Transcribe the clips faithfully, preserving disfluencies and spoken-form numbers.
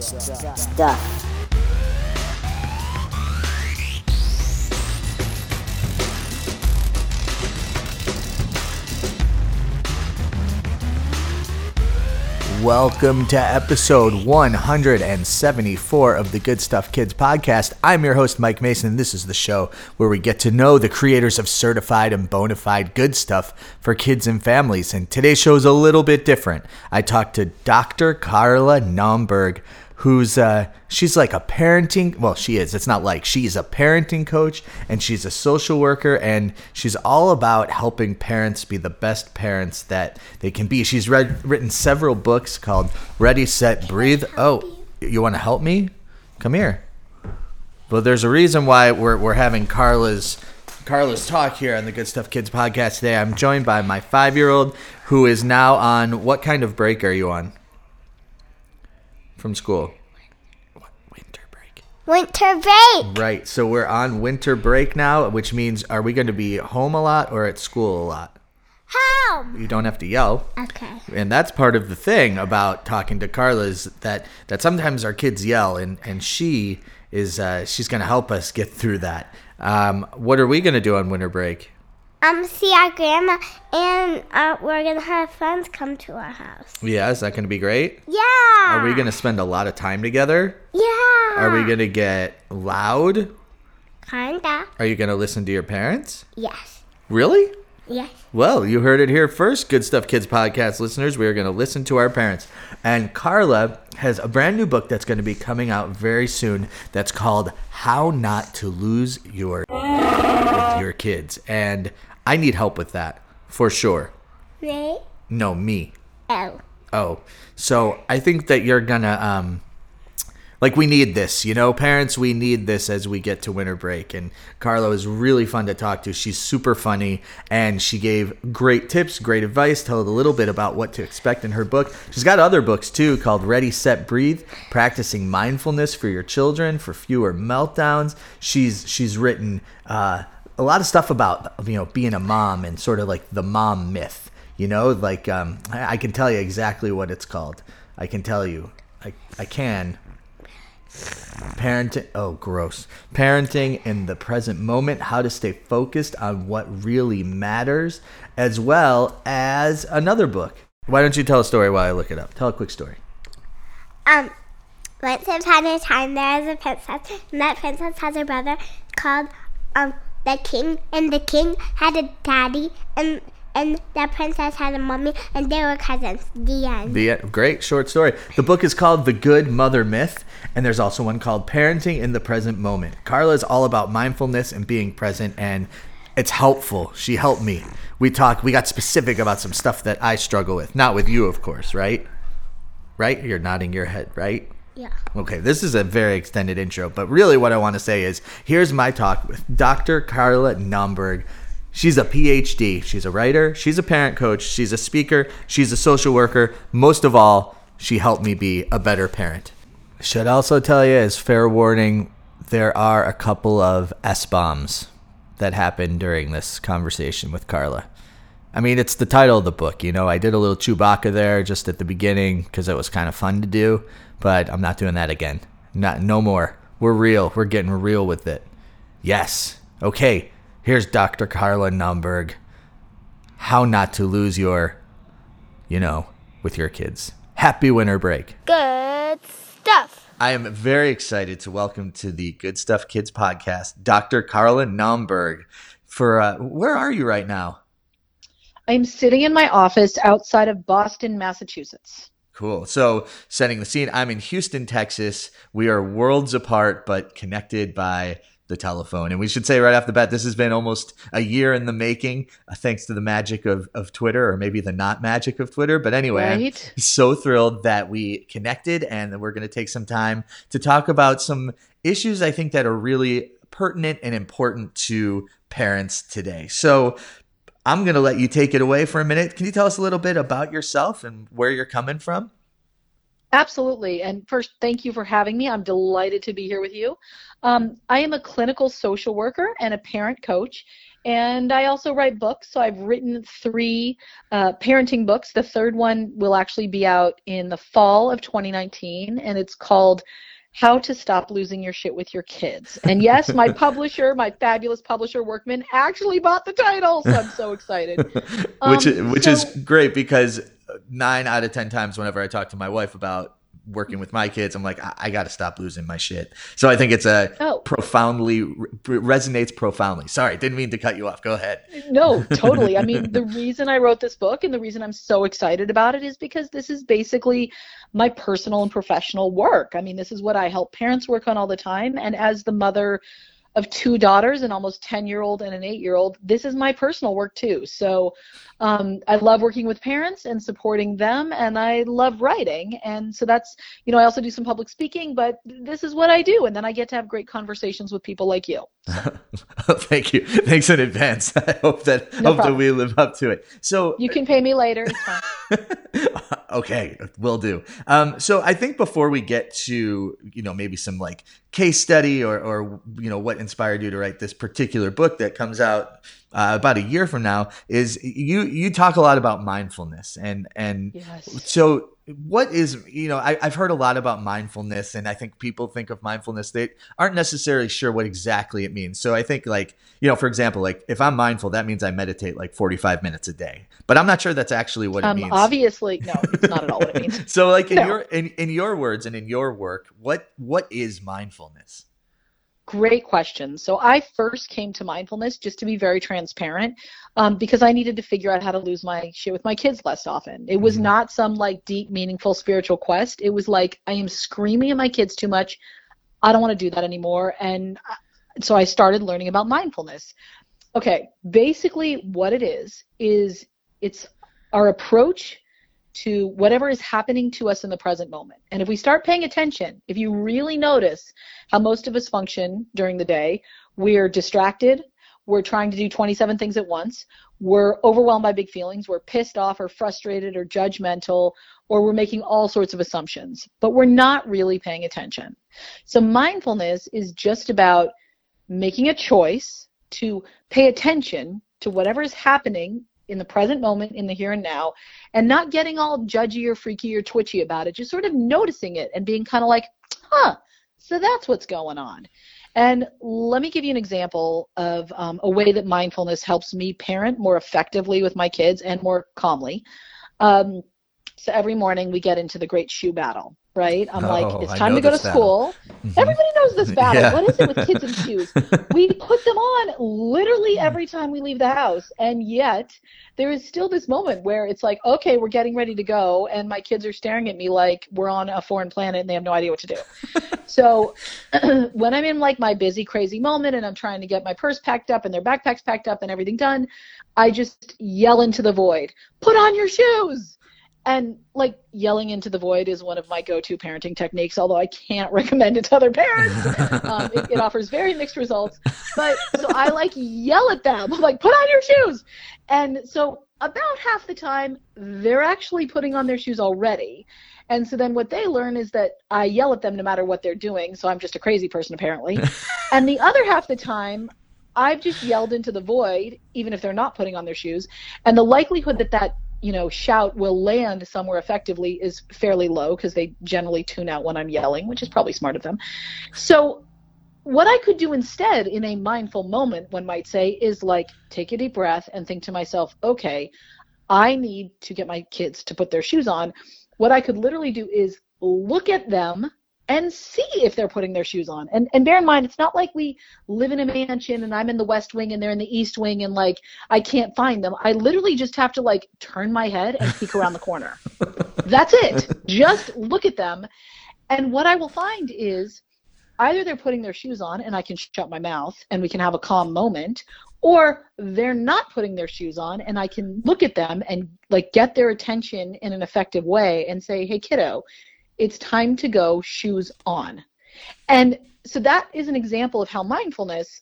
Stuff. Welcome to episode one hundred seventy-four of the Good Stuff Kids podcast. I'm your host, Mike Mason, and this is the show where we get to know the creators of certified and bona fide good stuff for kids and families. And today's show is a little bit different. I talked to Doctor Carla Naumburg, who's uh, she's like a parenting, well, she is, it's not like, she's a parenting coach, and she's a social worker, and she's all about helping parents be the best parents that they can be. She's read, written several books called Ready, Set, Breathe. Oh, you want to help me? Come here. Well, there's a reason why we're we're having Carla's Carla's talk here on the Good Stuff Kids podcast today. I'm joined by my five-year-old, who is now on, what kind of break are you on? From school. Winter break. Winter break. Right. So we're on winter break now, which means, are we going to be home a lot or at school a lot? Home. You don't have to yell. Okay. And that's part of the thing about talking to Carla is that, that sometimes our kids yell, and, and she is uh, she's going to help us get through that. Um, what are we going to do on winter break? Um, see our grandma, and our, we're going to have friends come to our house. Yeah, is that going to be great? Yeah. Are we going to spend a lot of time together? Yeah. Are we going to get loud? Kinda. Are you going to listen to your parents? Yes. Really? Yes. Well, you heard it here first, Good Stuff Kids podcast listeners. We are going to listen to our parents. And Carla has a brand new book that's going to be coming out very soon that's called How Not to Lose Your with Your Kids. And I need help with that, for sure. Me? No, me. Oh. Oh. So I think that you're gonna, um, like, we need this, you know? Parents, we need this as we get to winter break. And Carla is really fun to talk to. She's super funny, and she gave great tips, great advice, told a little bit about what to expect in her book. She's got other books, too, called Ready, Set, Breathe, Practicing Mindfulness for Your Children, for Fewer Meltdowns. She's she's written... Uh, a lot of stuff about, you know, being a mom and sort of like the mom myth, you know, like um, I, I can tell you exactly what it's called. I can tell you. I I can. Parenting. Oh, gross. Parenting in the Present Moment, How to Stay Focused on What Really Matters, as well as another book. Why don't you tell a story while I look it up? Tell a quick story. Um, once upon a time, there was a princess, and that princess has a brother called, um, the king, and the king had a daddy, and and the princess had a mommy, and they were cousins. The end. The end. Great short story. The book is called The Good Mother Myth, and there's also one called Parenting in the Present Moment. Carla is all about mindfulness and being present, and it's helpful. She helped me. We talked. We got specific about some stuff that I struggle with. Not with you, of course, right? Right? You're nodding your head, right? Yeah. Okay, this is a very extended intro, but really what I want to say is, here's my talk with Doctor Carla Naumburg. She's a P H D. She's a writer. She's a parent coach. She's a speaker. She's a social worker. Most of all, she helped me be a better parent. Should also tell you, as fair warning, there are a couple of S-bombs that happened during this conversation with Carla. I mean, it's the title of the book, you know. I did a little Chewbacca there just at the beginning because it was kind of fun to do, but I'm not doing that again. Not, no more. We're real. We're getting real with it. Yes. Okay. Here's Doctor Carla Naumburg. How Not to Lose Your, you know, with your kids. Happy winter break. Good stuff. I am very excited to welcome to the Good Stuff Kids podcast, Doctor Carla Naumburg. For uh, where are you right now? I'm sitting in my office outside of Boston, Massachusetts. Cool. So, setting the scene, I'm in Houston, Texas. We are worlds apart, but connected by the telephone. And we should say right off the bat, this has been almost a year in the making, uh, thanks to the magic of, of Twitter, or maybe the not magic of Twitter. But anyway, right. I'm so thrilled that we connected, and that we're going to take some time to talk about some issues I think that are really pertinent and important to parents today. So, I'm going to let you take it away for a minute. Can you tell us a little bit about yourself and where you're coming from? Absolutely. And first, thank you for having me. I'm delighted to be here with you. Um, I am a clinical social worker and a parent coach, and I also write books. So I've written three uh, parenting books. The third one will actually be out in the fall of twenty nineteen, and it's called How to Stop Losing Your Shit with Your Kids. And yes, my publisher, my fabulous publisher, Workman, actually bought the title, so I'm so excited. Um, which which so, is great, because nine out of ten times whenever I talk to my wife about working with my kids, I'm like, I, I got to stop losing my shit. So I think it's a oh. profoundly resonates profoundly. Sorry, didn't mean to cut you off. Go ahead. No, totally. I mean, the reason I wrote this book and the reason I'm so excited about it is because this is basically my personal and professional work. I mean, this is what I help parents work on all the time. And as the mother of two daughters, an almost ten-year-old and an eight-year-old, this is my personal work too. So um, I love working with parents and supporting them, and I love writing. And so that's, you know, I also do some public speaking, but this is what I do. And then I get to have great conversations with people like you. Thank you. Thanks in advance. I hope that, no hope that we live up to it. So you can pay me later. It's fine. Okay, will do. Um, so I think before we get to, you know, maybe some like case study or, or, you know, what inspired you to write this particular book that comes out uh, about a year from now, is you, you talk a lot about mindfulness and, and yes. So what is, you know, I, I've heard a lot about mindfulness, and I think people think of mindfulness, they aren't necessarily sure what exactly it means. So I think, like, you know, for example, like if I'm mindful, that means I meditate like forty-five minutes a day, but I'm not sure that's actually what um, it means. Obviously, no, it's not at all what it means. So like in no. your, in, in your words and in your work, what, what is mindfulness? Great question. So I first came to mindfulness, just to be very transparent, um, because I needed to figure out how to lose my shit with my kids less often. It was mm-hmm. not some like deep, meaningful spiritual quest. It was like, I am screaming at my kids too much. I don't want to do that anymore. And so I started learning about mindfulness. Okay. Basically what it is, is it's our approach to whatever is happening to us in the present moment. And if we start paying attention, if you really notice how most of us function during the day, we're distracted, we're trying to do twenty-seven things at once, we're overwhelmed by big feelings, we're pissed off or frustrated or judgmental, or we're making all sorts of assumptions, but we're not really paying attention. So mindfulness is just about making a choice to pay attention to whatever is happening in the present moment, in the here and now, and not getting all judgy or freaky or twitchy about it, just sort of noticing it and being kind of like, huh, so that's what's going on. And let me give you an example of um, a way that mindfulness helps me parent more effectively with my kids and more calmly. Um, so every morning we get into the great shoe battle, right? I'm oh, like, it's time to go to battle. School. Mm-hmm. Everybody knows this battle. Yeah. What is it with kids and shoes? We put them on literally every time we leave the house. And yet there is still this moment where it's like, okay, we're getting ready to go. And my kids are staring at me like we're on a foreign planet and they have no idea what to do. So when I'm in like my busy, crazy moment and I'm trying to get my purse packed up and their backpacks packed up and everything done, I just yell into the void, put on your shoes. And like yelling into the void is one of my go-to parenting techniques, although I can't recommend it to other parents. Um, it, it offers very mixed results. But so I like yell at them. I'm like, put on your shoes. And so about half the time, they're actually putting on their shoes already. And so then what they learn is that I yell at them no matter what they're doing. So I'm just a crazy person, apparently. And the other half the time, I've just yelled into the void, even if they're not putting on their shoes. And the likelihood that that you know, shout will land somewhere effectively is fairly low because they generally tune out when I'm yelling, which is probably smart of them. So what I could do instead in a mindful moment, one might say, is like take a deep breath and think to myself, okay, I need to get my kids to put their shoes on. What I could literally do is look at them and see if they're putting their shoes on. And and bear in mind, it's not like we live in a mansion and I'm in the West Wing and they're in the East Wing and like I can't find them. I literally just have to like turn my head and peek around the corner. That's it. Just look at them. And what I will find is either they're putting their shoes on and I can shut my mouth and we can have a calm moment, or they're not putting their shoes on and I can look at them and like get their attention in an effective way and say, hey, kiddo, it's time to go, shoes on. And so that is an example of how mindfulness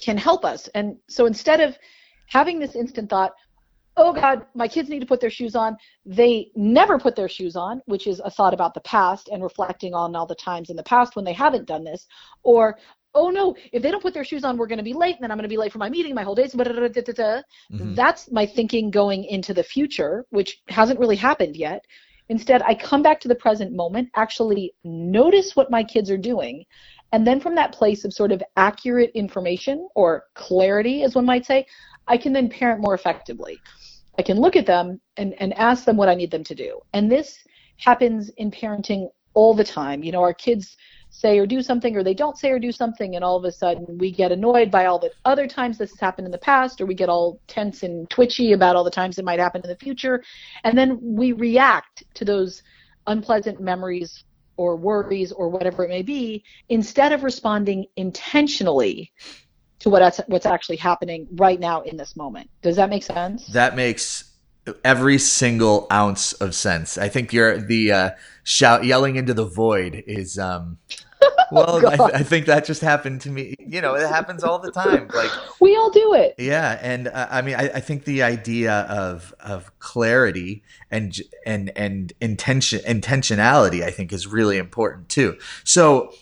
can help us. And so instead of having this instant thought, oh God, my kids need to put their shoes on. They never put their shoes on, which is a thought about the past and reflecting on all the times in the past when they haven't done this. Or, oh no, if they don't put their shoes on, we're going to be late, and then I'm going to be late for my meeting, my whole day's blah, blah, blah, blah, blah, blah. Mm-hmm. That's my thinking going into the future, which hasn't really happened yet. Instead, I come back to the present moment, actually notice what my kids are doing, and then from that place of sort of accurate information, or clarity, as one might say, I can then parent more effectively. I can look at them and, and ask them what I need them to do. And this happens in parenting all the time. You know, our kids say or do something, or they don't say or do something, and all of a sudden we get annoyed by all the other times this has happened in the past, or we get all tense and twitchy about all the times it might happen in the future. And then we react to those unpleasant memories or worries or whatever it may be, instead of responding intentionally to what what's actually happening right now in this moment. Does that make sense? That makes every single ounce of sense. I think you're the uh, shout yelling into the void is um, well, oh, I, th- I think that just happened to me. You know, it happens all the time. Like we all do it. Yeah, and uh, I mean, I, I think the idea of of clarity and and and intention intentionality, I think, is really important too. So.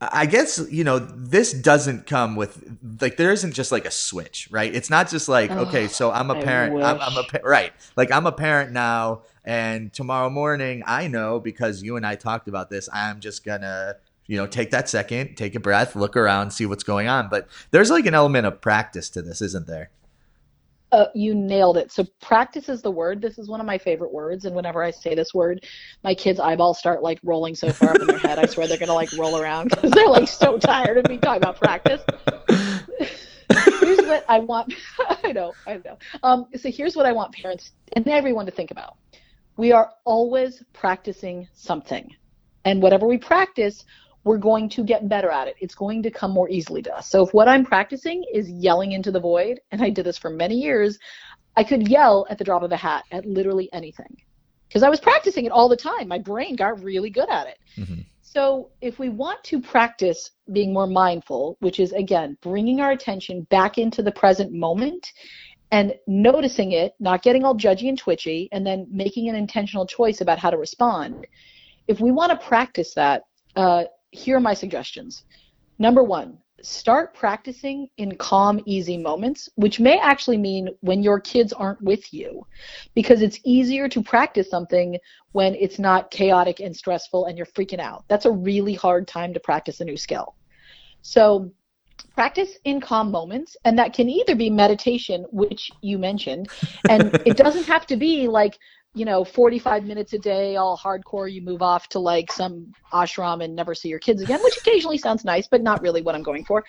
I guess, you know, this doesn't come with, like, there isn't just like a switch, right? It's not just like, oh, okay, so I'm a parent, I'm, I'm a, right. Like I'm a parent now, and tomorrow morning, I know, because you and I talked about this, I'm just gonna, you know, take that second, take a breath, look around, see what's going on. But there's like an element of practice to this, isn't there? Uh, you nailed it. So practice is the word. This is one of my favorite words. And whenever I say this word, my kids' eyeballs start like rolling so far up in their head. I swear they're going to like roll around because they're like so tired of me talking about practice. Here's what I want. I know, I know. Um, so here's what I want parents and everyone to think about. We are always practicing something. And whatever we practice, we're going to get better at it. It's going to come more easily to us. So if what I'm practicing is yelling into the void, and I did this for many years, I could yell at the drop of a hat at literally anything because I was practicing it all the time. My brain got really good at it. Mm-hmm. So if we want to practice being more mindful, which is, again, bringing our attention back into the present moment and noticing it, not getting all judgy and twitchy, and then making an intentional choice about how to respond. If we want to practice that, uh, here are my suggestions. Number one, start practicing in calm, easy moments, which may actually mean when your kids aren't with you, because it's easier to practice something when it's not chaotic and stressful and you're freaking out. That's a really hard time to practice a new skill. So practice in calm moments, and that can either be meditation, which you mentioned, and it doesn't have to be like, you know, forty-five minutes a day, all hardcore, you move off to like some ashram and never see your kids again, which occasionally sounds nice, but not really what I'm going for.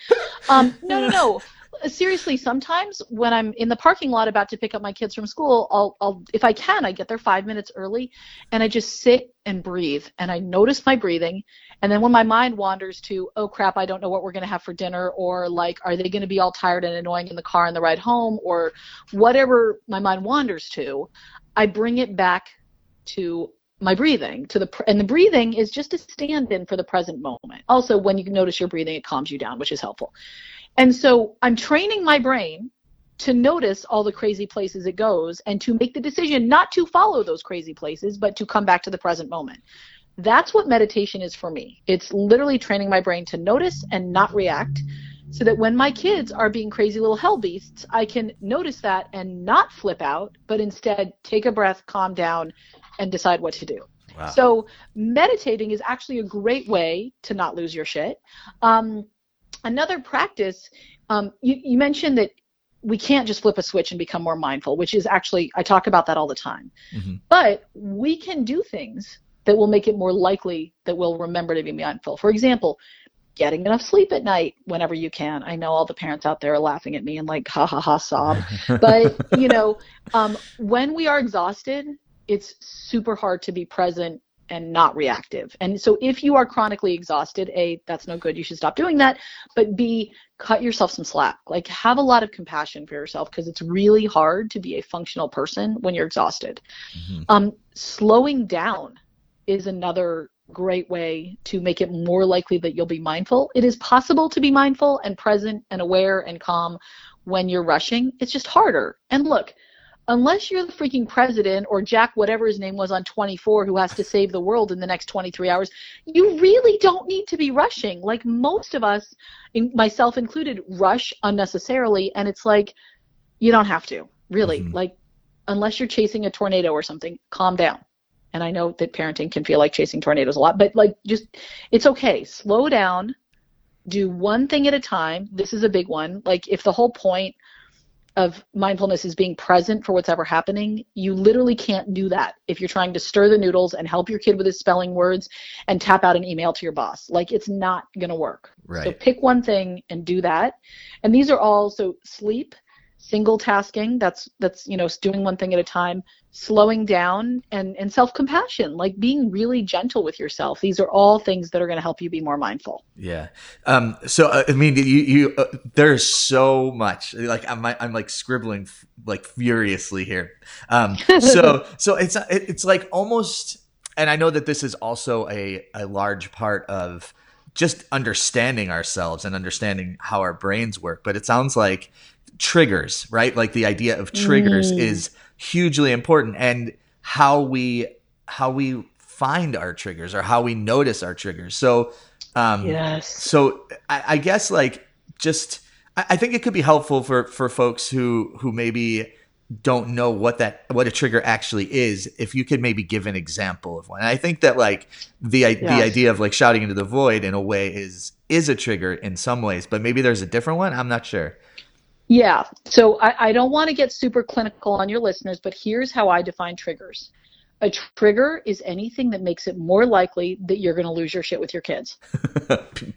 Um, no, no, no. Seriously, sometimes when I'm in the parking lot about to pick up my kids from school, I'll, I'll, if I can, I get there five minutes early and I just sit and breathe and I notice my breathing. And then when my mind wanders to, oh crap, I don't know what we're going to have for dinner, or like, are they going to be all tired and annoying in the car on the ride home, or whatever my mind wanders to, I bring it back to my breathing, to the pr- and the breathing is just a stand-in for the present moment. Also, when you notice your breathing, it calms you down, which is helpful. And so I'm training my brain to notice all the crazy places it goes and to make the decision not to follow those crazy places, but to come back to the present moment. That's what meditation is for me. It's literally training my brain to notice and not react, so that when my kids are being crazy little hell beasts, I can notice that and not flip out, but instead take a breath, calm down, and decide what to do. Wow. So meditating is actually a great way to not lose your shit. Um, another practice, um, you, you mentioned that we can't just flip a switch and become more mindful, which is actually, I talk about that all the time. Mm-hmm. But we can do things that will make it more likely that we'll remember to be mindful. For example, getting enough sleep at night whenever you can. I know all the parents out there are laughing at me and like, ha, ha, ha, sob. But, you know, um, when we are exhausted, it's super hard to be present and not reactive. And so if you are chronically exhausted, A, that's no good. You should stop doing that. But B, cut yourself some slack. Like, have a lot of compassion for yourself, because it's really hard to be a functional person when you're exhausted. Mm-hmm. Um, slowing down is another great way to make it more likely that you'll be mindful. It is possible to be mindful and present and aware and calm when you're rushing. It's just harder. And look, unless you're the freaking president or Jack whatever his name was on twenty-four who has to save the world in the next twenty-three hours, you really don't need to be rushing. Like, most of us, myself included, rush unnecessarily, and it's like, you don't have to, really. Mm-hmm. Like, unless you're chasing a tornado or something, calm down. And I know that parenting can feel like chasing tornadoes a lot, but like, just, it's okay. Slow down. Do one thing at a time. This is a big one. Like, if the whole point of mindfulness is being present for what's ever happening, you literally can't do that if you're trying to stir the noodles and help your kid with his spelling words and tap out an email to your boss. Like, it's not going to work. Right. So pick one thing and do that. And these are all, so sleep, single tasking, that's, that's, you know, doing one thing at a time, slowing down, and, and self-compassion, like being really gentle with yourself. These are all things that are going to help you be more mindful. Yeah. Um, so, uh, I mean, you, you, uh, there's so much, like, I'm, I'm like scribbling f- like furiously here. Um, so, so it's, it's like almost, and I know that this is also a, a large part of just understanding ourselves and understanding how our brains work, but it sounds like triggers, right? Like the idea of triggers mm. is hugely important, and how we how we find our triggers or how we notice our triggers. So, um, yes. So I, I guess like just I, I think it could be helpful for for folks who who maybe don't know what that what a trigger actually is. If you could maybe give an example of one, and I think that like the yes. the idea of like shouting into the void in a way is is a trigger in some ways, but maybe there's a different one. I'm not sure. Yeah. So I, I don't want to get super clinical on your listeners, but here's how I define triggers. A trigger is anything that makes it more likely that you're going to lose your shit with your kids.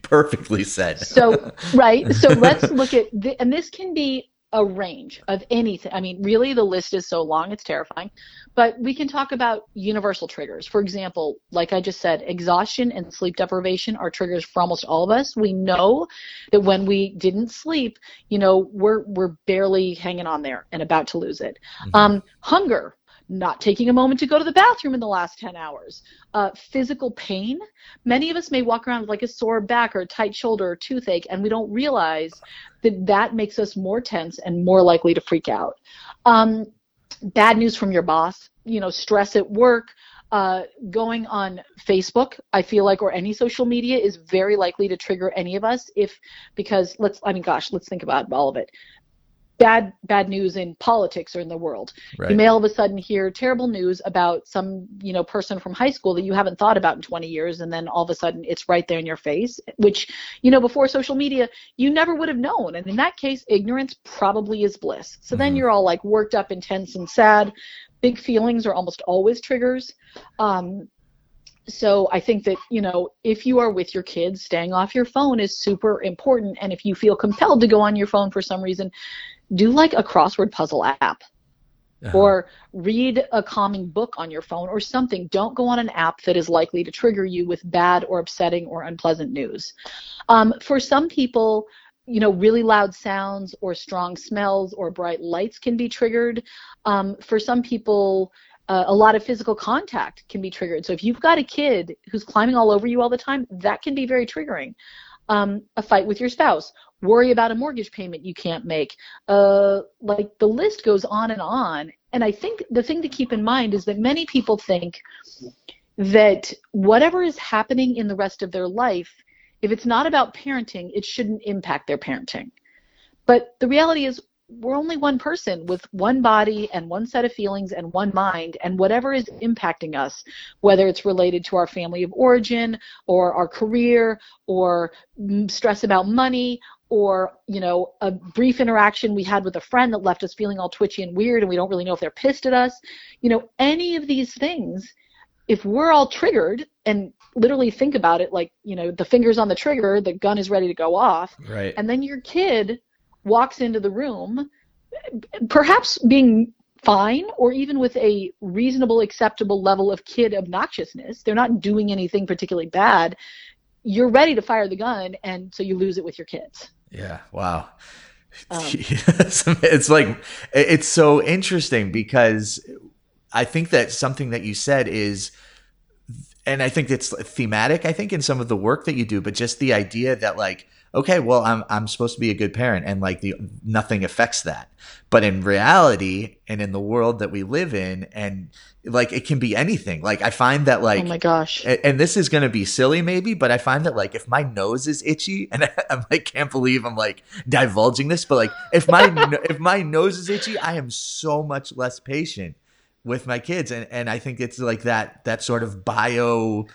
Perfectly said. So, right. So let's look at, the, and this can be a range of anything. I mean, really the list is so long, it's terrifying, but we can talk about universal triggers. For example, like I just said, exhaustion and sleep deprivation are triggers for almost all of us. We know that when we didn't sleep, you know, we're, we're barely hanging on there and about to lose it. Mm-hmm. Um, hunger, not taking a moment to go to the bathroom in the last ten hours, uh, physical pain. Many of us may walk around with like a sore back or a tight shoulder or toothache, and we don't realize that that makes us more tense and more likely to freak out. Um, bad news from your boss, you know, stress at work, uh, going on Facebook, I feel like, or any social media is very likely to trigger any of us if, because let's, I mean, gosh, let's think about all of it. Bad bad news in politics or in the world. Right. You may all of a sudden hear terrible news about some, you know, person from high school that you haven't thought about in twenty years, and then all of a sudden it's right there in your face, which, you know, before social media, you never would have known. And in that case, ignorance probably is bliss. So mm-hmm. then you're all like worked up and tense and sad. Big feelings are almost always triggers. Um, So I think that, you know, if you are with your kids, staying off your phone is super important. And if you feel compelled to go on your phone for some reason, do like a crossword puzzle app uh-huh. or read a calming book on your phone or something. Don't go on an app that is likely to trigger you with bad or upsetting or unpleasant news. Um, for some people, you know, really loud sounds or strong smells or bright lights can be triggered. Um, for some people, Uh, a lot of physical contact can be triggered. So if you've got a kid who's climbing all over you all the time, that can be very triggering. Um, a fight with your spouse, worry about a mortgage payment you can't make. Uh, like the list goes on and on. And I think the thing to keep in mind is that many people think that whatever is happening in the rest of their life, if it's not about parenting, it shouldn't impact their parenting. But the reality is, we're only one person with one body and one set of feelings and one mind, and whatever is impacting us, whether it's related to our family of origin or our career or stress about money or, you know, a brief interaction we had with a friend that left us feeling all twitchy and weird and we don't really know if they're pissed at us, you know, any of these things, if we're all triggered and literally think about it like, you know, the finger's on the trigger, the gun is ready to go off, right? And then your kid walks into the room, perhaps being fine or even with a reasonable, acceptable level of kid obnoxiousness. They're not doing anything particularly bad. You're ready to fire the gun, and so you lose it with your kids. Yeah. Wow. Um, it's like, it's so interesting because I think that something that you said is and I think it's thematic, I think, in some of the work that you do, but just the idea that like, okay, well, I'm I'm supposed to be a good parent, and like the nothing affects that. But in reality, and in the world that we live in, and like it can be anything. Like I find that like, oh my gosh, and, and this is going to be silly maybe, but I find that like if my nose is itchy, and I, I like can't believe I'm like divulging this, but like if my if my nose is itchy, I am so much less patient with my kids, and and I think it's like that that sort of bio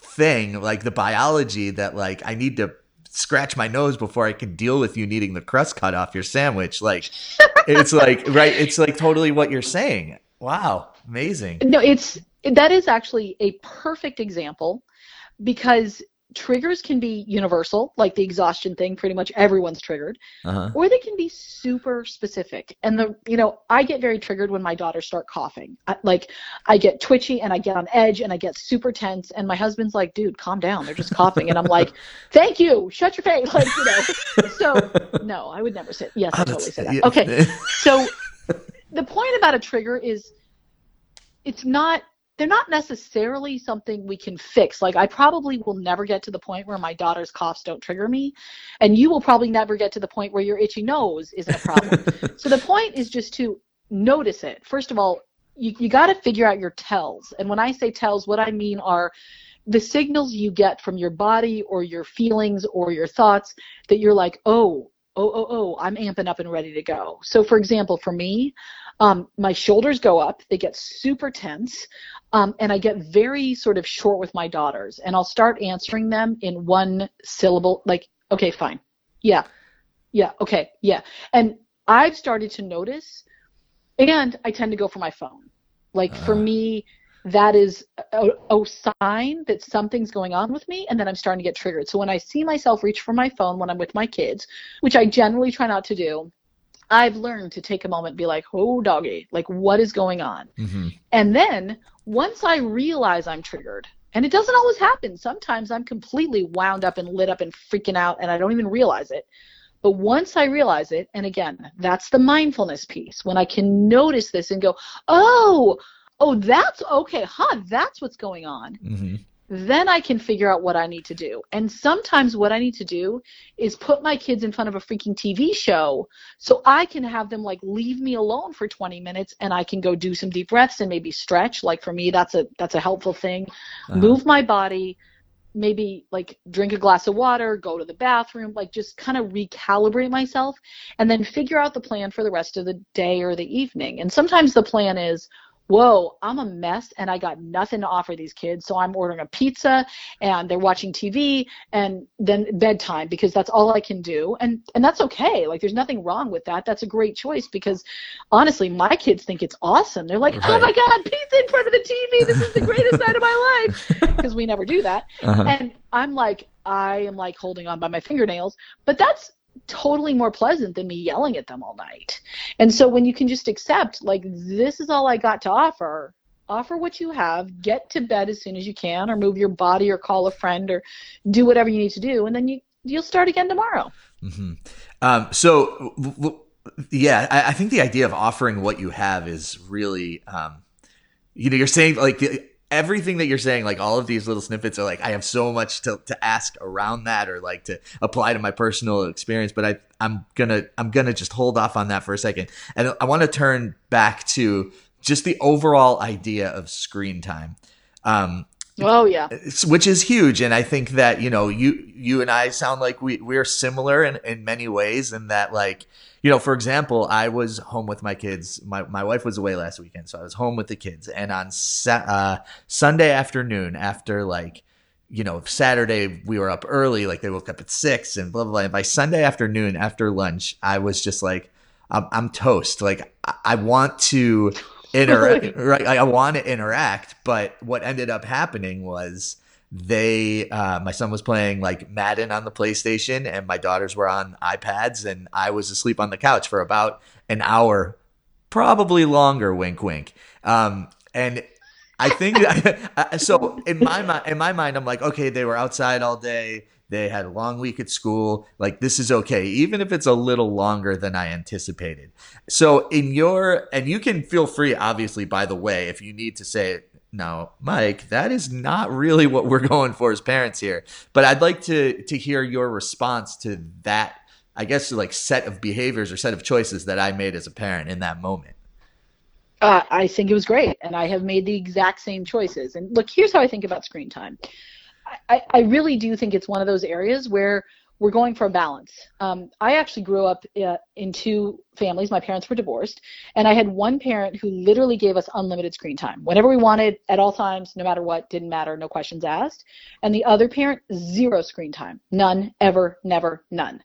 thing, like the biology that like I need to scratch my nose before I can deal with you needing the crust cut off your sandwich. Like it's like, right. It's like totally what you're saying. Wow. Amazing. No, it's, that is actually a perfect example, because triggers can be universal, like the exhaustion thing, pretty much everyone's triggered, uh-huh. or they can be super specific. And the, you know, I get very triggered when my daughters start coughing. I, like I get twitchy and I get on edge and I get super tense, and my husband's like, dude, calm down. They're just coughing. And I'm like, thank you. Shut your face. Like, you know, so no, I would never say, yes, oh, I totally say that. Yeah. Okay. So the point about a trigger is it's not, they're not necessarily something we can fix. Like I probably will never get to the point where my daughter's coughs don't trigger me, and you will probably never get to the point where your itchy nose isn't a problem. So the point is just to notice it. First of all, you, you got to figure out your tells. And when I say tells, what I mean are the signals you get from your body or your feelings or your thoughts that you're like, oh, oh, oh, oh, I'm amping up and ready to go. So for example, for me, Um, my shoulders go up, they get super tense, um, and I get very sort of short with my daughters, and I'll start answering them in one syllable, like, okay, fine, yeah, yeah, okay, yeah. And I've started to notice, and I tend to go for my phone. Like uh. for me, that is a, a sign that something's going on with me, and then I'm starting to get triggered. So when I see myself reach for my phone when I'm with my kids, which I generally try not to do, I've learned to take a moment and be like, oh, doggy, like what is going on? Mm-hmm. And then once I realize I'm triggered, and it doesn't always happen. Sometimes I'm completely wound up and lit up and freaking out, and I don't even realize it. But once I realize it, and again, that's the mindfulness piece, when I can notice this and go, oh, oh, that's okay, huh, that's what's going on. Mm-hmm. Then I can figure out what I need to do. And sometimes what I need to do is put my kids in front of a freaking T V show so I can have them like leave me alone for twenty minutes, and I can go do some deep breaths and maybe stretch. Like for me, that's a that's a helpful thing. Uh-huh. Move my body, maybe like drink a glass of water, go to the bathroom, like just kind of recalibrate myself, and then figure out the plan for the rest of the day or the evening. And sometimes the plan is, whoa, I'm a mess and I got nothing to offer these kids, so I'm ordering a pizza and they're watching T V and then bedtime, because that's all I can do. And and that's okay. Like there's nothing wrong with that. That's a great choice, because honestly, my kids think it's awesome. They're like, right. Oh my God, pizza in front of the T V. This is the greatest night of my life, because we never do that. Uh-huh. And I'm like, I am like holding on by my fingernails, but that's totally more pleasant than me yelling at them all night. And so when you can just accept, like, this is all I got to offer, offer what you have, get to bed as soon as you can, or move your body or call a friend or do whatever you need to do. And then you, you'll start again tomorrow. Mm-hmm. Um, so w- w- yeah, I, I think the idea of offering what you have is really, um, you know, you're saying like the, everything that you're saying, like all of these little snippets are like, I have so much to, to ask around that, or like to apply to my personal experience, but I, I'm gonna, I'm gonna just hold off on that for a second. And I want to turn back to just the overall idea of screen time. Um, Oh yeah, which is huge, and I think that, you know, you you and I sound like we we're similar in, in many ways, and that, like, you know, for example, I was home with my kids. My my wife was away last weekend, so I was home with the kids. And on uh, Sunday afternoon, after like, you know, Saturday we were up early, like they woke up at six and blah blah blah. And by Sunday afternoon after lunch, I was just like, I'm, I'm toast. Like I, I want to. Interact, right? I want to interact, but what ended up happening was they, uh, my son was playing like Madden on the PlayStation, and my daughters were on iPads, and I was asleep on the couch for about an hour, probably longer. Wink, wink. Um, and I think that, so. In my mind, in my mind, I'm like, okay, they were outside all day. They had a long week at school. Like, this is okay, even if it's a little longer than I anticipated. So in your, and you can feel free, obviously, by the way, if you need to say Now, Mike, that is not really what we're going for as parents here. But I'd like to to hear your response to that, I guess, like set of behaviors or set of choices that I made as a parent in that moment. Uh, I think it was great. And I have made the exact same choices. And look, here's how I think about screen time. I, I really do think it's one of those areas where we're going for a balance. Um, I actually grew up uh, in two families. My parents were divorced, and I had one parent who literally gave us unlimited screen time, whenever we wanted, at all times, no matter what, didn't matter, no questions asked. And the other parent, zero screen time, none, ever, never, none.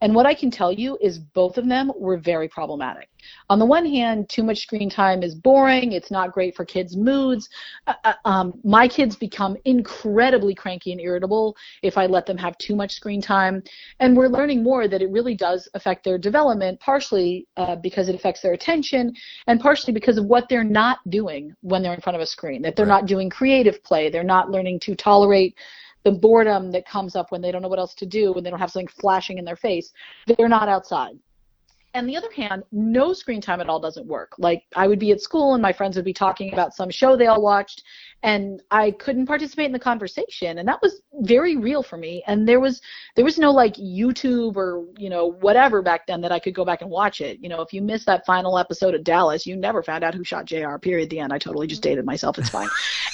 And what I can tell you is both of them were very problematic. On the one hand, too much screen time is boring. It's not great for kids' moods. Uh, um, my kids become incredibly cranky and irritable if I let them have too much screen time. And we're learning more that it really does affect their development, partially uh, because it affects their attention and partially because of what they're not doing when they're in front of a screen, that they're not doing creative play. They're not learning to tolerate the boredom that comes up when they don't know what else to do, when they don't have something flashing in their face. They're not outside. On the other hand, no screen time at all doesn't work. Like, I would be at school and my friends would be talking about some show they all watched, and I couldn't participate in the conversation, and that was very real for me. And there was there was no like YouTube or, you know, whatever back then that I could go back and watch it. You know, if you missed that final episode of Dallas, you never found out who shot J R. Period. The end. I totally just dated myself. It's fine.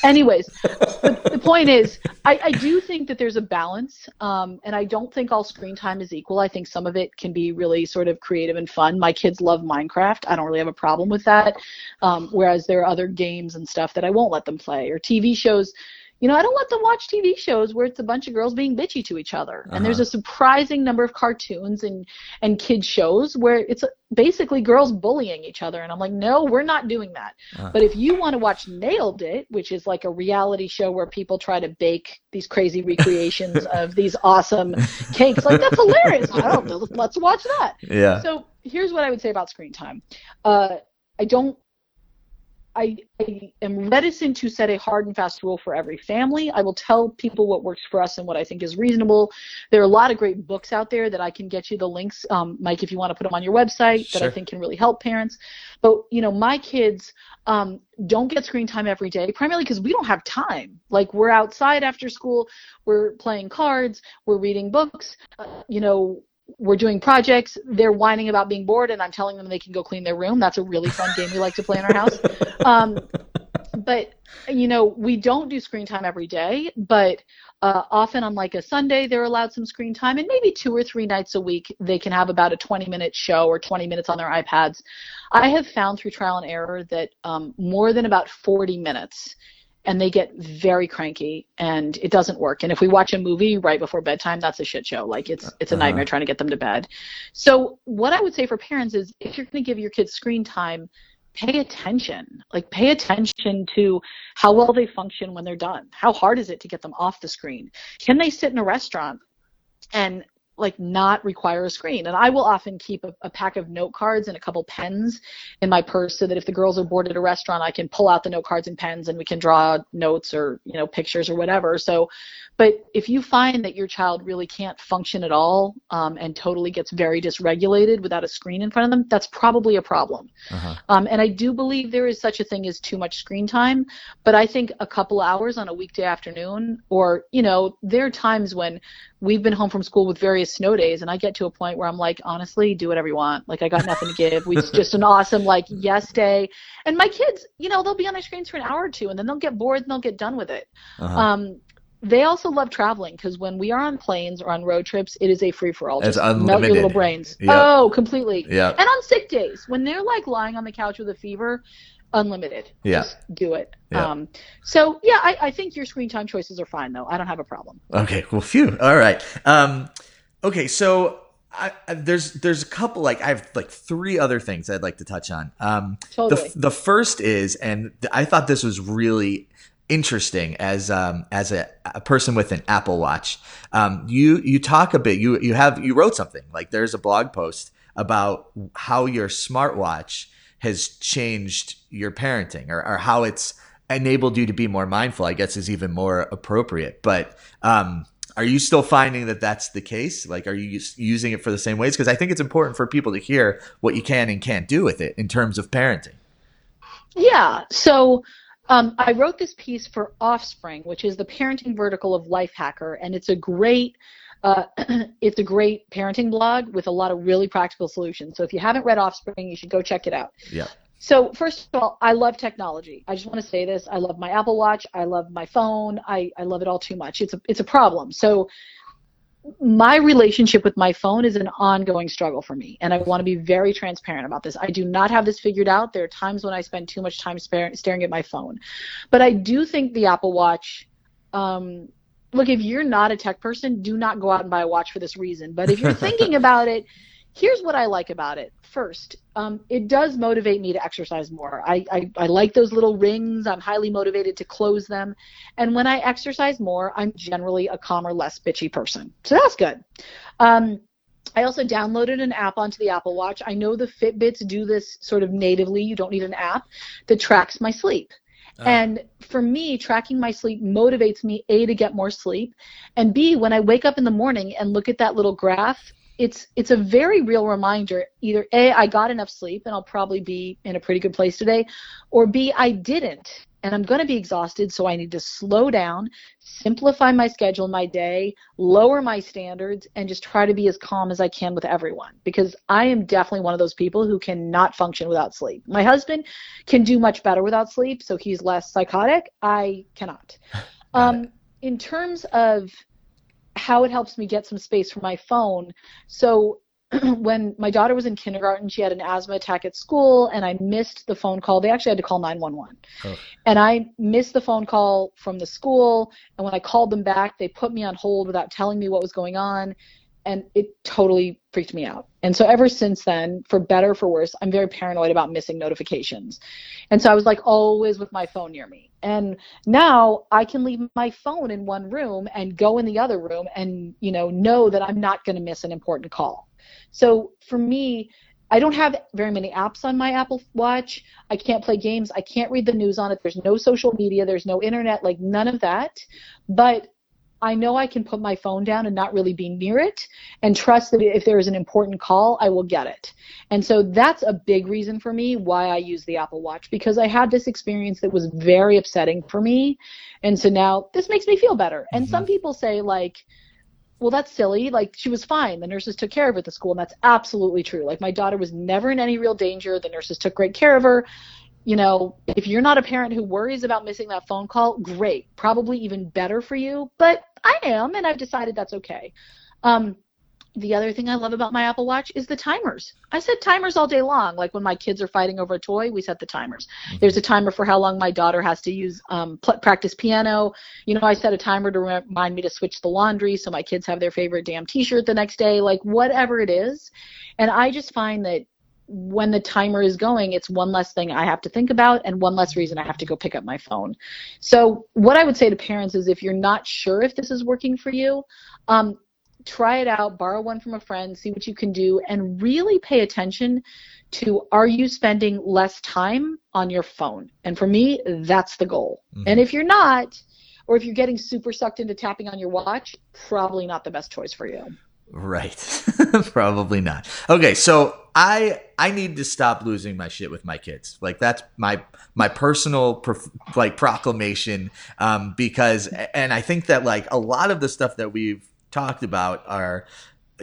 Anyways, but the point is, I, I do think that there's a balance, um, and I don't think all screen time is equal. I think some of it can be really sort of creative and fun. My kids love Minecraft. I don't really have a problem with that. Um, whereas there are other games and stuff that I won't let them play, or T V shows. You know, I don't let them watch T V shows where it's a bunch of girls being bitchy to each other. Uh-huh. And there's a surprising number of cartoons and, and kid shows where it's basically girls bullying each other. And I'm like, no, we're not doing that. Uh-huh. But if you want to watch Nailed It, which is like a reality show where people try to bake these crazy recreations of these awesome cakes, like, that's hilarious. I don't know. Let's watch that. Yeah. So here's what I would say about screen time. Uh, I don't. I, I am reticent to set a hard and fast rule for every family. I will tell people what works for us and what I think is reasonable. There are a lot of great books out there that I can get you the links, um, Mike, if you want to put them on your website, sure, that I think can really help parents. But, you know, my kids um, don't get screen time every day, primarily because we don't have time. Like, we're outside after school, we're playing cards, we're reading books, uh, you know, we're doing projects. They're whining about being bored, and I'm telling them they can go clean their room. That's a really fun game we like to play in our house. Um, but, you know, we don't do screen time every day, but uh, often on like a Sunday, they're allowed some screen time, and maybe two or three nights a week, they can have about a twenty minute show or twenty minutes on their iPads. I have found through trial and error that um, more than about forty minutes, and they get very cranky, and it doesn't work. And if we watch a movie right before bedtime, that's a shit show. Like, it's it's a nightmare trying to get them to bed. So what I would say for parents is, if you're going to give your kids screen time, pay attention. Like, pay attention to how well they function when they're done. How hard is it to get them off the screen? Can they sit in a restaurant and like not require a screen? And I will often keep a, a pack of note cards and a couple pens in my purse so that if the girls are bored at a restaurant, I can pull out the note cards and pens and we can draw notes or, you know, pictures or whatever. So, but if you find that your child really can't function at all um, and totally gets very dysregulated without a screen in front of them, that's probably a problem. Uh-huh. Um, and I do believe there is such a thing as too much screen time, but I think a couple hours on a weekday afternoon, or, you know, there are times when we've been home from school with various snow days, and I get to a point where I'm like, honestly, do whatever you want. Like, I got nothing to give. We just an awesome, like, yes day. And my kids, you know, they'll be on their screens for an hour or two, and then they'll get bored and they'll get done with it. Uh-huh. Um, they also love traveling, because when we are on planes or on road trips, it is a free-for-all. It's unlimited. Melt your little brains. Yep. Oh, completely. Yep. And on sick days, when they're, like, lying on the couch with a fever, unlimited. Yeah. Just do it. Yeah. Um, so, yeah, I, I think your screen time choices are fine, though. I don't have a problem. Okay. Well, phew. All right. Um, okay. So I, I, there's there's a couple, like, I have like three other things I'd like to touch on. Um, totally. The, the first is, and I thought this was really interesting as um, as a, a person with an Apple Watch. Um, you you talk a bit. You you have you wrote something, like, there's a blog post about how your smartwatch has changed your parenting, or, or how it's enabled you to be more mindful, I guess, is even more appropriate. But um, are you still finding that that's the case? Like, are you using it for the same ways? Because I think it's important for people to hear what you can and can't do with it in terms of parenting. Yeah. So Um, I wrote this piece for Offspring, which is the parenting vertical of Lifehacker, and it's a great uh, it's a great parenting blog with a lot of really practical solutions. So if you haven't read Offspring, you should go check it out. Yeah. So first of all, I love technology. I just want to say this. I love my Apple Watch. I love my phone. I, I love it all too much. It's a, it's a problem. So my relationship with my phone is an ongoing struggle for me, and I want to be very transparent about this. I do not have this figured out. There are times when I spend too much time staring at my phone. But I do think the Apple Watch um, – look, if you're not a tech person, do not go out and buy a watch for this reason. But if you're thinking about it, here's what I like about it. First, um, it does motivate me to exercise more. I, I, I like those little rings. I'm highly motivated to close them. And when I exercise more, I'm generally a calmer, less bitchy person. So that's good. Um, I also downloaded an app onto the Apple Watch. I know the Fitbits do this sort of natively. You don't need an app that tracks my sleep. Oh. And for me, tracking my sleep motivates me, A, to get more sleep, and B, when I wake up in the morning and look at that little graph, It's it's a very real reminder, either A, I got enough sleep and I'll probably be in a pretty good place today, or B, I didn't and I'm going to be exhausted, so I need to slow down, simplify my schedule, my day, lower my standards, and just try to be as calm as I can with everyone, because I am definitely one of those people who cannot function without sleep. My husband can do much better without sleep, so he's less psychotic. I cannot. Um, in terms of how it helps me get some space for my phone. So when my daughter was in kindergarten, she had an asthma attack at school, and I missed the phone call. They actually had to call nine one one. Oh. And I missed the phone call from the school, and when I called them back, they put me on hold without telling me what was going on, and it totally freaked me out. And so ever since then, for better or for worse, I'm very paranoid about missing notifications. And so I was like always with my phone near me. And now I can leave my phone in one room and go in the other room and, you know, know that I'm not going to miss an important call. So for me, I don't have very many apps on my Apple Watch. I can't play games. I can't read the news on it. There's no social media. There's no internet, like none of that. But I know I can put my phone down and not really be near it, and trust that if there is an important call, I will get it. And so that's a big reason for me why I use the Apple Watch, because I had this experience that was very upsetting for me. And so now this makes me feel better. And mm-hmm. some people say, like, well, that's silly. Like, she was fine. The nurses took care of her at the school. And that's absolutely true. Like, my daughter was never in any real danger. The nurses took great care of her. You know, if you're not a parent who worries about missing that phone call, great, probably even better for you, but I am, and I've decided that's okay. Um, the other thing I love about my Apple Watch is the timers. I set timers all day long. Like, when my kids are fighting over a toy, we set the timers. Mm-hmm. There's a timer for how long my daughter has to use um, pl- practice piano. You know, I set a timer to remind me to switch the laundry so my kids have their favorite damn t-shirt the next day, like whatever it is. And I just find that when the timer is going, it's one less thing I have to think about and one less reason I have to go pick up my phone. So what I would say to parents is, if you're not sure if this is working for you, um, try it out, borrow one from a friend, see what you can do, and really pay attention to, are you spending less time on your phone? And for me, that's the goal. Mm-hmm. And if you're not, or if you're getting super sucked into tapping on your watch, probably not the best choice for you. Right. Probably not. Okay. So I, I need to stop losing my shit with my kids. Like, that's my, my personal prof- like proclamation. Um, because, and I think that, like, a lot of the stuff that we've talked about are,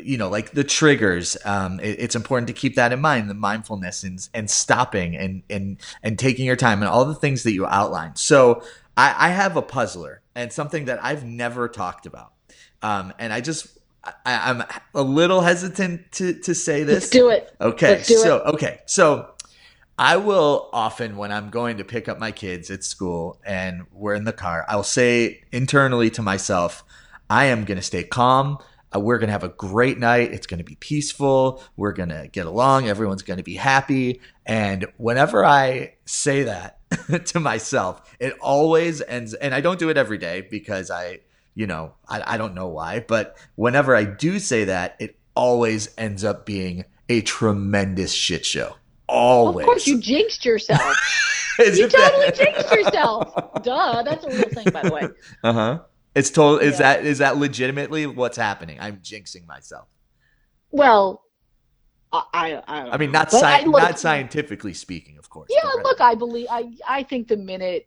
you know, like the triggers, um, it, it's important to keep that in mind, the mindfulness and, and stopping and, and, and taking your time and all the things that you outlined. So I, I have a puzzler and something that I've never talked about. Um, and I just, I, I'm a little hesitant to, to say this. Let's do it. Okay. Let's do so, it. okay. So I will often, when I'm going to pick up my kids at school and we're in the car, I'll say internally to myself, I am going to stay calm. We're going to have a great night. It's going to be peaceful. We're going to get along. Everyone's going to be happy. And whenever I say that to myself, it always ends. And I don't do it every day because I, You know, I, I don't know why, but whenever I do say that, it always ends up being a tremendous shit show. Always. Of course, you jinxed yourself. You totally that? jinxed yourself. Duh, that's a real thing, by the way. Uh huh. It's total. Is yeah. that is that legitimately what's happening? I'm jinxing myself. Well, I I, I, I mean, not sci- I, look, not scientifically speaking, of course. Yeah, look, I believe I I think the minute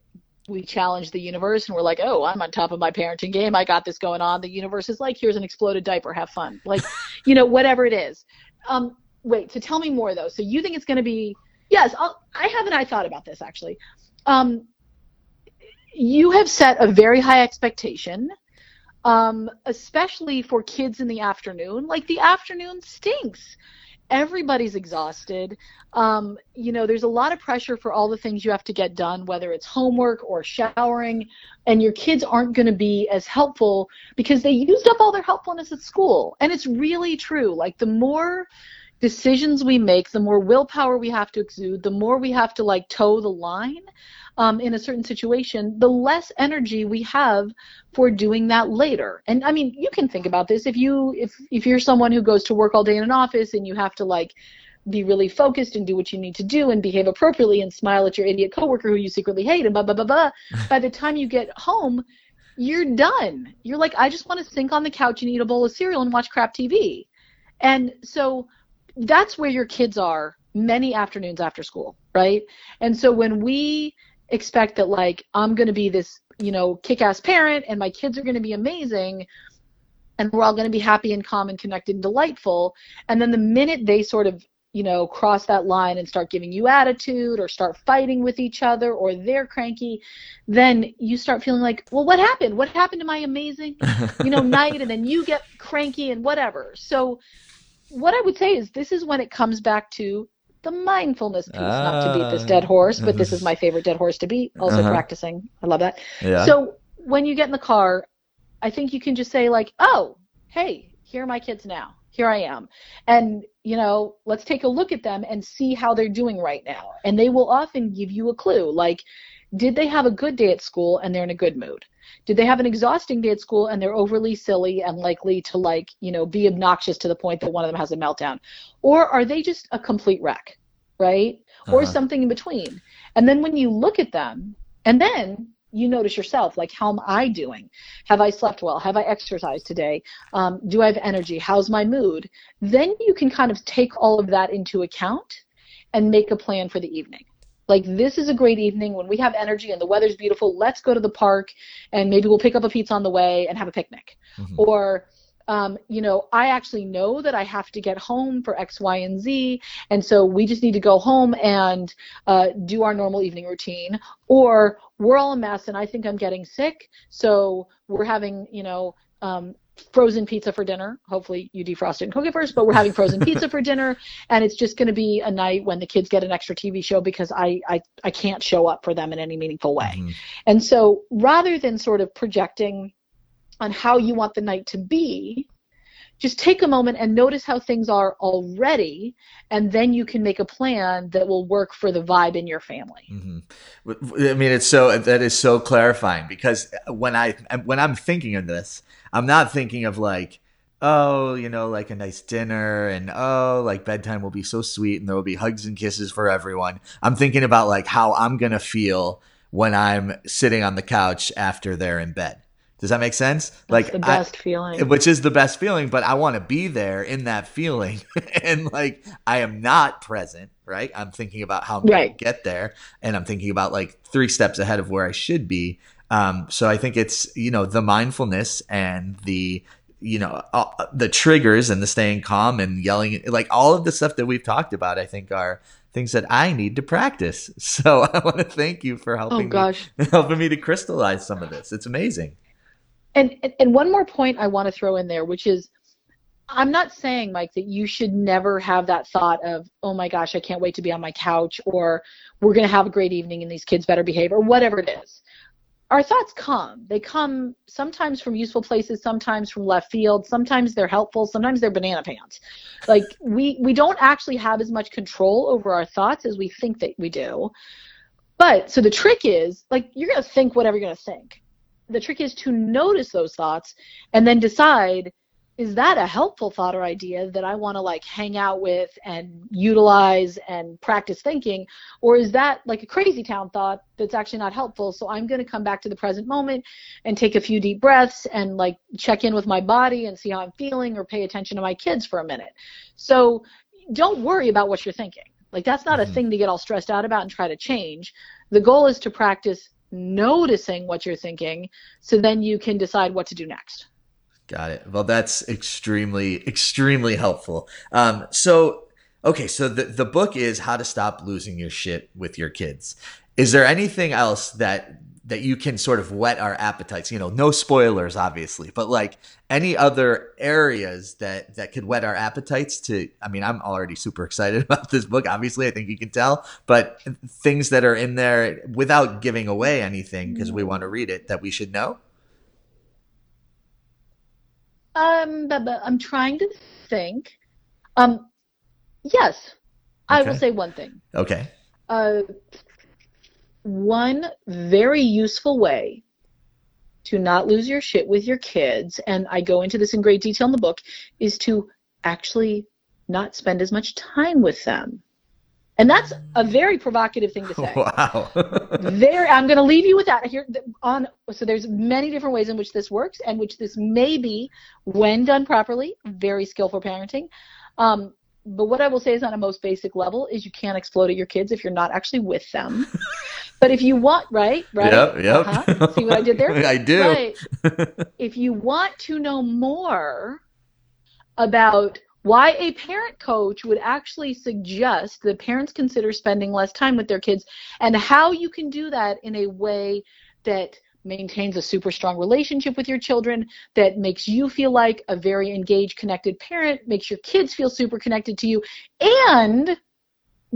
we challenge the universe and we're like, oh, I'm on top of my parenting game. I got this going on. The universe is like, here's an exploded diaper. Have fun. Like, you know, whatever it is. Um, wait, so tell me more though. So you think it's going to be, yes, I'll, I haven't, I thought about this actually. Um, you have set a very high expectation, um, especially for kids in the afternoon. Like the afternoon stinks. Everybody's exhausted. Um, you know, there's a lot of pressure for all the things you have to get done, whether it's homework or showering, and your kids aren't going to be as helpful because they used up all their helpfulness at school. And it's really true. Like the more decisions we make, the more willpower we have to exude, the more we have to like toe the line um, in a certain situation, the less energy we have for doing that later. And I mean, you can think about this. If you, if, if you're someone who goes to work all day in an office and you have to like be really focused and do what you need to do and behave appropriately and smile at your idiot coworker who you secretly hate and blah, blah, blah, blah, by the time you get home, you're done. You're like, I just want to sink on the couch and eat a bowl of cereal and watch crap T V. And so that's where your kids are many afternoons after school, right? And so when we expect that, like, I'm going to be this, you know, kick-ass parent and my kids are going to be amazing and we're all going to be happy and calm and connected and delightful, and then the minute they sort of, you know, cross that line and start giving you attitude or start fighting with each other or they're cranky, then you start feeling like, well, what happened? What happened to my amazing, you know, night? And then you get cranky and whatever. So what I would say is this is when it comes back to the mindfulness piece, uh, not to beat this dead horse, but this is my favorite dead horse to beat, also uh-huh. practicing. I love that. Yeah. So when you get in the car, I think you can just say like, oh, hey, here are my kids now. Here I am. And, you know, let's take a look at them and see how they're doing right now. And they will often give you a clue, like, did they have a good day at school and they're in a good mood? Did they have an exhausting day at school and they're overly silly and likely to, like, you know, be obnoxious to the point that one of them has a meltdown? Or are they just a complete wreck, right? Uh-huh. Or something in between. And then when you look at them and then you notice yourself, like, how am I doing? Have I slept well? Have I exercised today? Um, do I have energy? How's my mood? Then you can kind of take all of that into account and make a plan for the evening. Like, this is a great evening when we have energy and the weather's beautiful. Let's go to the park and maybe we'll pick up a pizza on the way and have a picnic. Mm-hmm. Or, um, you know, I actually know that I have to get home for X, Y, and Z. And so we just need to go home and uh, do our normal evening routine. Or we're all a mess and I think I'm getting sick. So we're having, you know, um, frozen pizza for dinner. Hopefully you defrost it and cook it first, but we're having frozen pizza for dinner, and it's just going to be a night when the kids get an extra T V show because I, I, I can't show up for them in any meaningful way. Mm-hmm. And so rather than sort of projecting on how you want the night to be, just take a moment and notice how things are already, and then you can make a plan that will work for the vibe in your family. Mm-hmm. I mean, it's so, that is so clarifying, because when I, when I'm thinking of this, I'm not thinking of like, oh, you know, like a nice dinner and, oh, like bedtime will be so sweet and there will be hugs and kisses for everyone. I'm thinking about like how I'm going to feel when I'm sitting on the couch after they're in bed. Does that make sense? That's like the best I, feeling, which is the best feeling, but I want to be there in that feeling. And like, I am not present, right? I'm thinking about how I'm right. going to get there, and I'm thinking about like three steps ahead of where I should be. Um, so I think it's, you know, the mindfulness and the, you know, uh, the triggers and the staying calm and yelling, like all of the stuff that we've talked about, I think are things that I need to practice. So I want to thank you for helping oh, gosh. me, helping me to crystallize some of this. It's amazing. And, and and one more point I want to throw in there, which is, I'm not saying, Mike, that you should never have that thought of, oh my gosh, I can't wait to be on my couch, or we're going to have a great evening and these kids better behave, or whatever it is. Our thoughts come. They come sometimes from useful places, sometimes from left field, sometimes they're helpful, sometimes they're banana pants. Like, we, we don't actually have as much control over our thoughts as we think that we do. But so the trick is, like, you're going to think whatever you're going to think. The trick is to notice those thoughts and then decide, is that a helpful thought or idea that I want to like hang out with and utilize and practice thinking? Or is that like a crazy town thought that's actually not helpful? So I'm going to come back to the present moment and take a few deep breaths and like check in with my body and see how I'm feeling, or pay attention to my kids for a minute. So don't worry about what you're thinking. Like, that's not mm-hmm. a thing to get all stressed out about and try to change. The goal is to practice noticing what you're thinking, so then you can decide what to do next. Got it. Well, that's extremely, extremely helpful. Um, so, okay. So the, the book is How to Stop Losing Your Shit with Your Kids. Is there anything else that, that you can sort of whet our appetites, you know, no spoilers, obviously, but like any other areas that, that could whet our appetites to, I mean, I'm already super excited about this book, obviously, I think you can tell, but things that are in there without giving away anything, because we want to read it, that we should know? Um, I'm trying to think. Um, yes, okay. I will say one thing. Okay. Uh, one very useful way to not lose your shit with your kids, and I go into this in great detail in the book, is to actually not spend as much time with them. And that's a very provocative thing to say. Wow. There, I'm going to leave you with that. Here, on, so there's many different ways in which this works, and which this may be, when done properly, very skillful parenting. Um, but what I will say is, on a most basic level, is you can't explode at your kids if you're not actually with them. But if you want, right? Right. Yep, yep. Uh-huh. See what I did there? I do. Right. If you want to know more about why a parent coach would actually suggest that parents consider spending less time with their kids, and how you can do that in a way that maintains a super strong relationship with your children, that makes you feel like a very engaged, connected parent, makes your kids feel super connected to you, and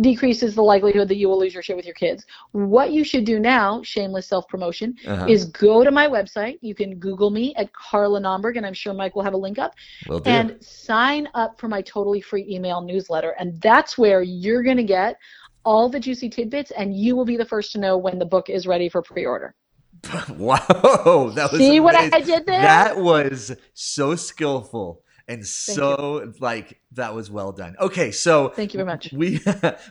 decreases the likelihood that you will lose your shit with your kids. What you should do now, shameless self-promotion, uh-huh. is go to my website. You can Google me at Carla Naumburg, and I'm sure Mike will have a link up. Will do. And sign up for my totally free email newsletter. And that's where you're going to get all the juicy tidbits, and you will be the first to know when the book is ready for pre-order. Wow. That was See amazing. What I did there? That was so skillful. And so, like, that was well done. Okay, so thank you very much. We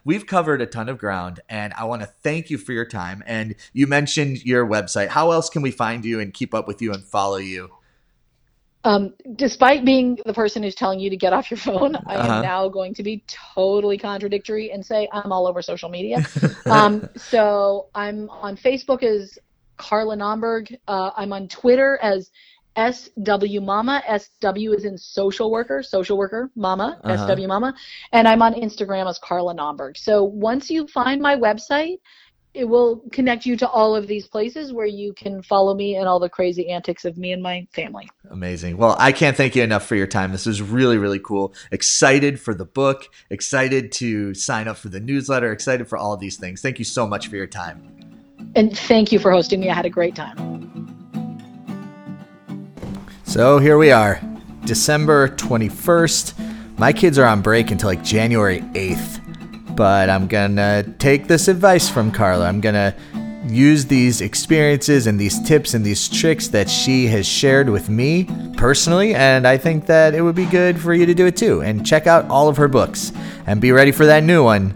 we've covered a ton of ground, and I want to thank you for your time. And you mentioned your website. How else can we find you and keep up with you and follow you? Um, despite being the person who's telling you to get off your phone, I uh-huh. am now going to be totally contradictory and say I'm all over social media. um, so I'm on Facebook as Carla Naumburg. Uh, I'm on Twitter as S W Mama. S W is in social worker, social worker, Mama, uh-huh. S W Mama. And I'm on Instagram as Carla Naumburg. So once you find my website, it will connect you to all of these places where you can follow me and all the crazy antics of me and my family. Amazing. Well, I can't thank you enough for your time. This is really, really cool. Excited for the book, excited to sign up for the newsletter, excited for all of these things. Thank you so much for your time. And thank you for hosting me. I had a great time. So here we are, December twenty-first. My kids are on break until like January eighth, but I'm gonna take this advice from Carla. I'm gonna use these experiences and these tips and these tricks that she has shared with me personally, and I think that it would be good for you to do it too. And check out all of her books and be ready for that new one,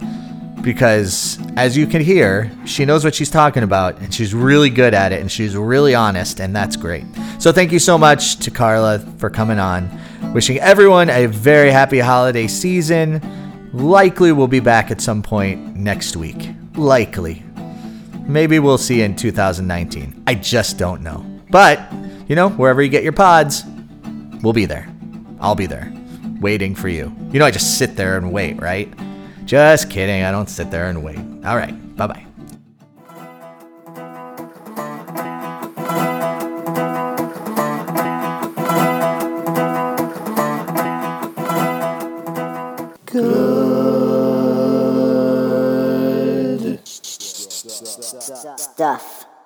because as you can hear, she knows what she's talking about, and she's really good at it, and she's really honest, and that's great. So thank you so much to Carla for coming on. Wishing everyone a very happy holiday season. Likely we'll be back at some point next week. Likely. Maybe we'll see you in two thousand nineteen. I just don't know. But, you know, wherever you get your pods, we'll be there. I'll be there, waiting for you. You know, I just sit there and wait, right? Just kidding. I don't sit there and wait. All right. Bye-bye. Good stuff.